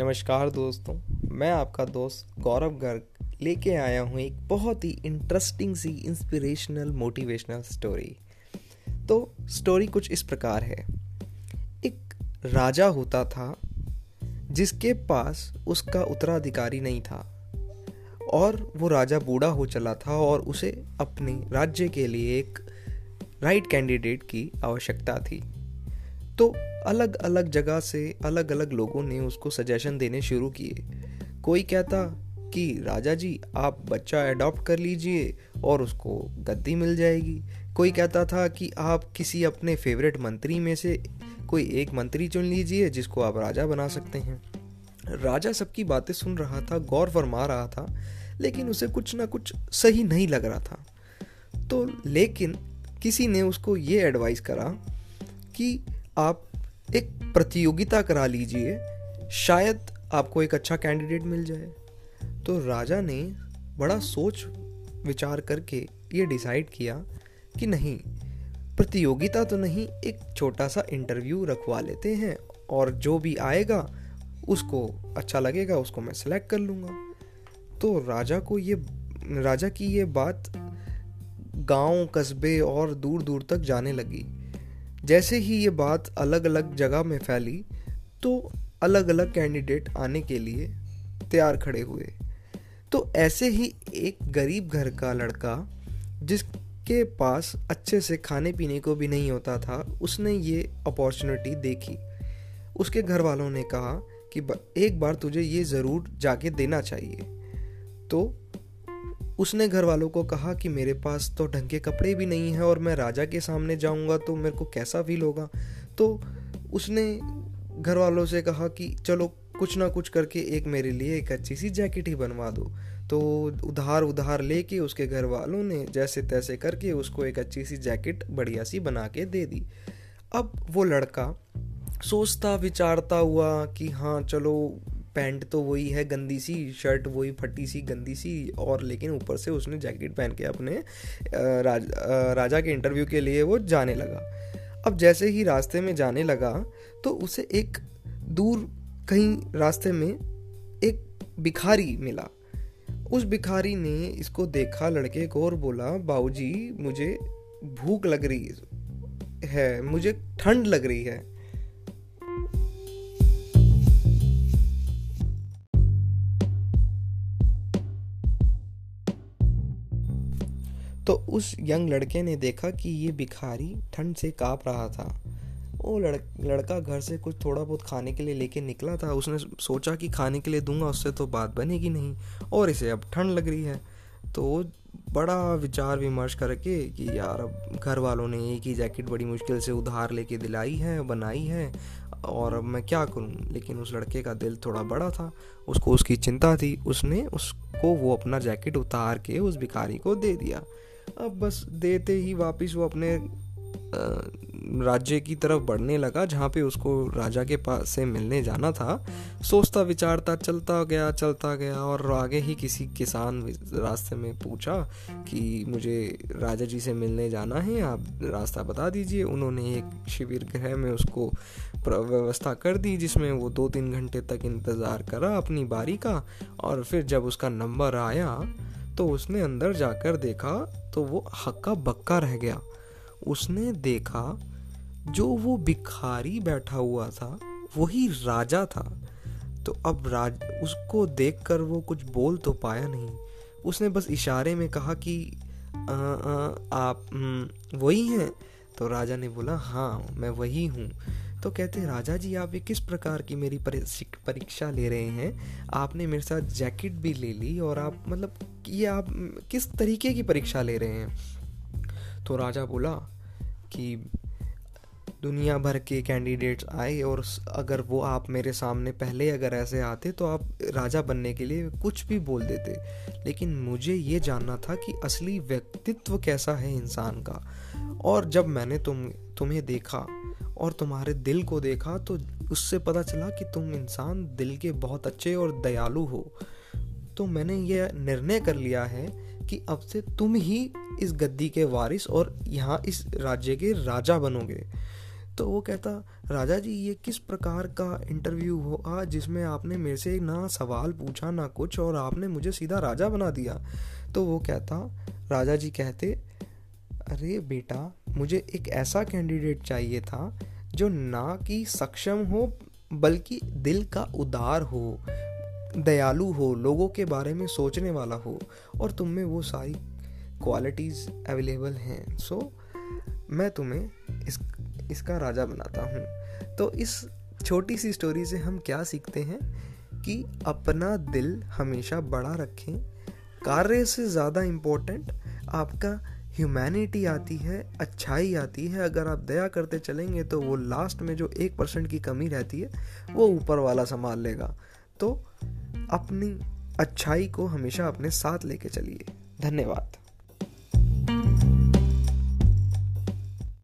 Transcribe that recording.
नमस्कार दोस्तों, मैं आपका दोस्त गौरव गर्ग लेके आया हूँ एक बहुत ही इंटरेस्टिंग सी इंस्पिरेशनल मोटिवेशनल स्टोरी। तो स्टोरी कुछ इस प्रकार है। एक राजा होता था जिसके पास उसका उत्तराधिकारी नहीं था और वो राजा बूढ़ा हो चला था और उसे अपने राज्य के लिए एक राइट कैंडिडेट की आवश्यकता थी। तो अलग अलग जगह से अलग अलग लोगों ने उसको सजेशन देने शुरू किए। कोई कहता कि राजा जी आप बच्चा अडॉप्ट कर लीजिए और उसको गद्दी मिल जाएगी। कोई कहता था कि आप किसी अपने फेवरेट मंत्री में से कोई एक मंत्री चुन लीजिए जिसको आप राजा बना सकते हैं। राजा सबकी बातें सुन रहा था, गौर फरमा रहा था, लेकिन उसे कुछ ना कुछ सही नहीं लग रहा था। तो लेकिन किसी ने उसको ये एडवाइस करा कि आप एक प्रतियोगिता करा लीजिए, शायद आपको एक अच्छा कैंडिडेट मिल जाए। तो राजा ने बड़ा सोच विचार करके ये डिसाइड किया कि नहीं, प्रतियोगिता तो नहीं, एक छोटा सा इंटरव्यू रखवा लेते हैं और जो भी आएगा उसको अच्छा लगेगा उसको मैं सिलेक्ट कर लूँगा। तो राजा की ये बात गांव, कस्बे और दूर दूर तक जाने लगी। जैसे ही ये बात अलग अलग जगह में फैली तो अलग अलग कैंडिडेट आने के लिए तैयार खड़े हुए। तो ऐसे ही एक गरीब घर का लड़का जिसके पास अच्छे से खाने पीने को भी नहीं होता था, उसने ये अपॉर्चुनिटी देखी। उसके घर वालों ने कहा कि एक बार तुझे ये ज़रूर जाके देना चाहिए। तो उसने घर वालों को कहा कि मेरे पास तो ढंग के कपड़े भी नहीं हैं और मैं राजा के सामने जाऊंगा तो मेरे को कैसा फील होगा। तो उसने घर वालों से कहा कि चलो कुछ ना कुछ करके एक मेरे लिए एक अच्छी सी जैकेट ही बनवा दो। तो उधार लेके उसके घर वालों ने जैसे तैसे करके उसको एक अच्छी सी जैकेट बढ़िया सी बना के दे दी। अब वो लड़का सोचता विचारता हुआ कि हाँ चलो, पैंट तो वही है गंदी सी, शर्ट वही फटी सी गंदी सी, और लेकिन ऊपर से उसने जैकेट पहन के अपने राजा के इंटरव्यू के लिए वो जाने लगा। अब जैसे ही रास्ते में जाने लगा तो उसे एक दूर कहीं रास्ते में एक भिखारी मिला। उस भिखारी ने इसको देखा, लड़के को, और बोला, बाबूजी मुझे भूख लग रही है, मुझे ठंड लग रही है। तो उस यंग लड़के ने देखा कि ये भिखारी ठंड से काँप रहा था। वो लड़का घर से कुछ थोड़ा बहुत खाने के लिए लेके निकला था। उसने सोचा कि खाने के लिए दूंगा उससे तो बात बनेगी नहीं और इसे अब ठंड लग रही है। तो बड़ा विचार विमर्श करके कि यार अब घर वालों ने एक ही जैकेट बड़ी मुश्किल से उधार लेके दिलाई है, बनाई है, और अब मैं क्या करूँ। लेकिन उस लड़के का दिल थोड़ा बड़ा था, उसको उसकी चिंता थी। उसने उसको वो अपना जैकेट उतार के उस भिखारी को दे दिया। अब बस देते ही वापस वो अपने राज्य की तरफ बढ़ने लगा जहाँ पे उसको राजा के पास से मिलने जाना था। सोचता विचारता चलता गया और आगे ही किसी किसान रास्ते में पूछा कि मुझे राजा जी से मिलने जाना है, आप रास्ता बता दीजिए। उन्होंने एक शिविर गृह में उसको व्यवस्था कर दी जिसमें वो 2-3 घंटे तक इंतज़ार करा अपनी बारी का, और फिर जब उसका नंबर आया तो उसने अंदर जाकर देखा तो वो हक्का बक्का रह गया। उसने देखा जो वो भिखारी बैठा हुआ था वही राजा था। तो अब उसको देखकर वो कुछ बोल तो पाया नहीं। उसने बस इशारे में कहा कि आप वही हैं? तो राजा ने बोला हाँ मैं वही हूँ। तो कहते राजा जी आप ये किस प्रकार की मेरी परीक्षा ले रहे हैं, आपने मेरे साथ जैकेट भी ले ली और आप मतलब ये आप किस तरीके की परीक्षा ले रहे हैं। तो राजा बोला कि दुनिया भर के कैंडिडेट्स आए और अगर वो आप मेरे सामने पहले अगर ऐसे आते तो आप राजा बनने के लिए कुछ भी बोल देते, लेकिन मुझे ये जानना था कि असली व्यक्तित्व कैसा है इंसान का। और जब मैंने तुम्हें देखा और तुम्हारे दिल को देखा तो उससे पता चला कि तुम इंसान दिल के बहुत अच्छे और दयालु हो। तो मैंने ये निर्णय कर लिया है कि अब से तुम ही इस गद्दी के वारिस और यहाँ इस राज्य के राजा बनोगे। तो वो कहता, राजा जी ये किस प्रकार का इंटरव्यू हुआ जिसमें आपने मेरे से ना सवाल पूछा ना कुछ और आपने मुझे सीधा राजा बना दिया। तो वो कहता, राजा जी कहते, अरे बेटा मुझे एक ऐसा कैंडिडेट चाहिए था जो ना कि सक्षम हो बल्कि दिल का उदार हो, दयालु हो, लोगों के बारे में सोचने वाला हो, और तुम में वो सारी क्वालिटीज़ अवेलेबल हैं। सो मैं तुम्हें इसका राजा बनाता हूँ। तो इस छोटी सी स्टोरी से हम क्या सीखते हैं कि अपना दिल हमेशा बड़ा रखें। कार्य से ज़्यादा इम्पोर्टेंट आपका ह्यूमैनिटी आती है, अच्छाई आती है। अगर आप दया करते चलेंगे तो वो लास्ट में जो 1% की कमी रहती है वो ऊपर वाला संभाल लेगा। तो अपनी अच्छाई को हमेशा अपने साथ लेके चलिए। धन्यवाद।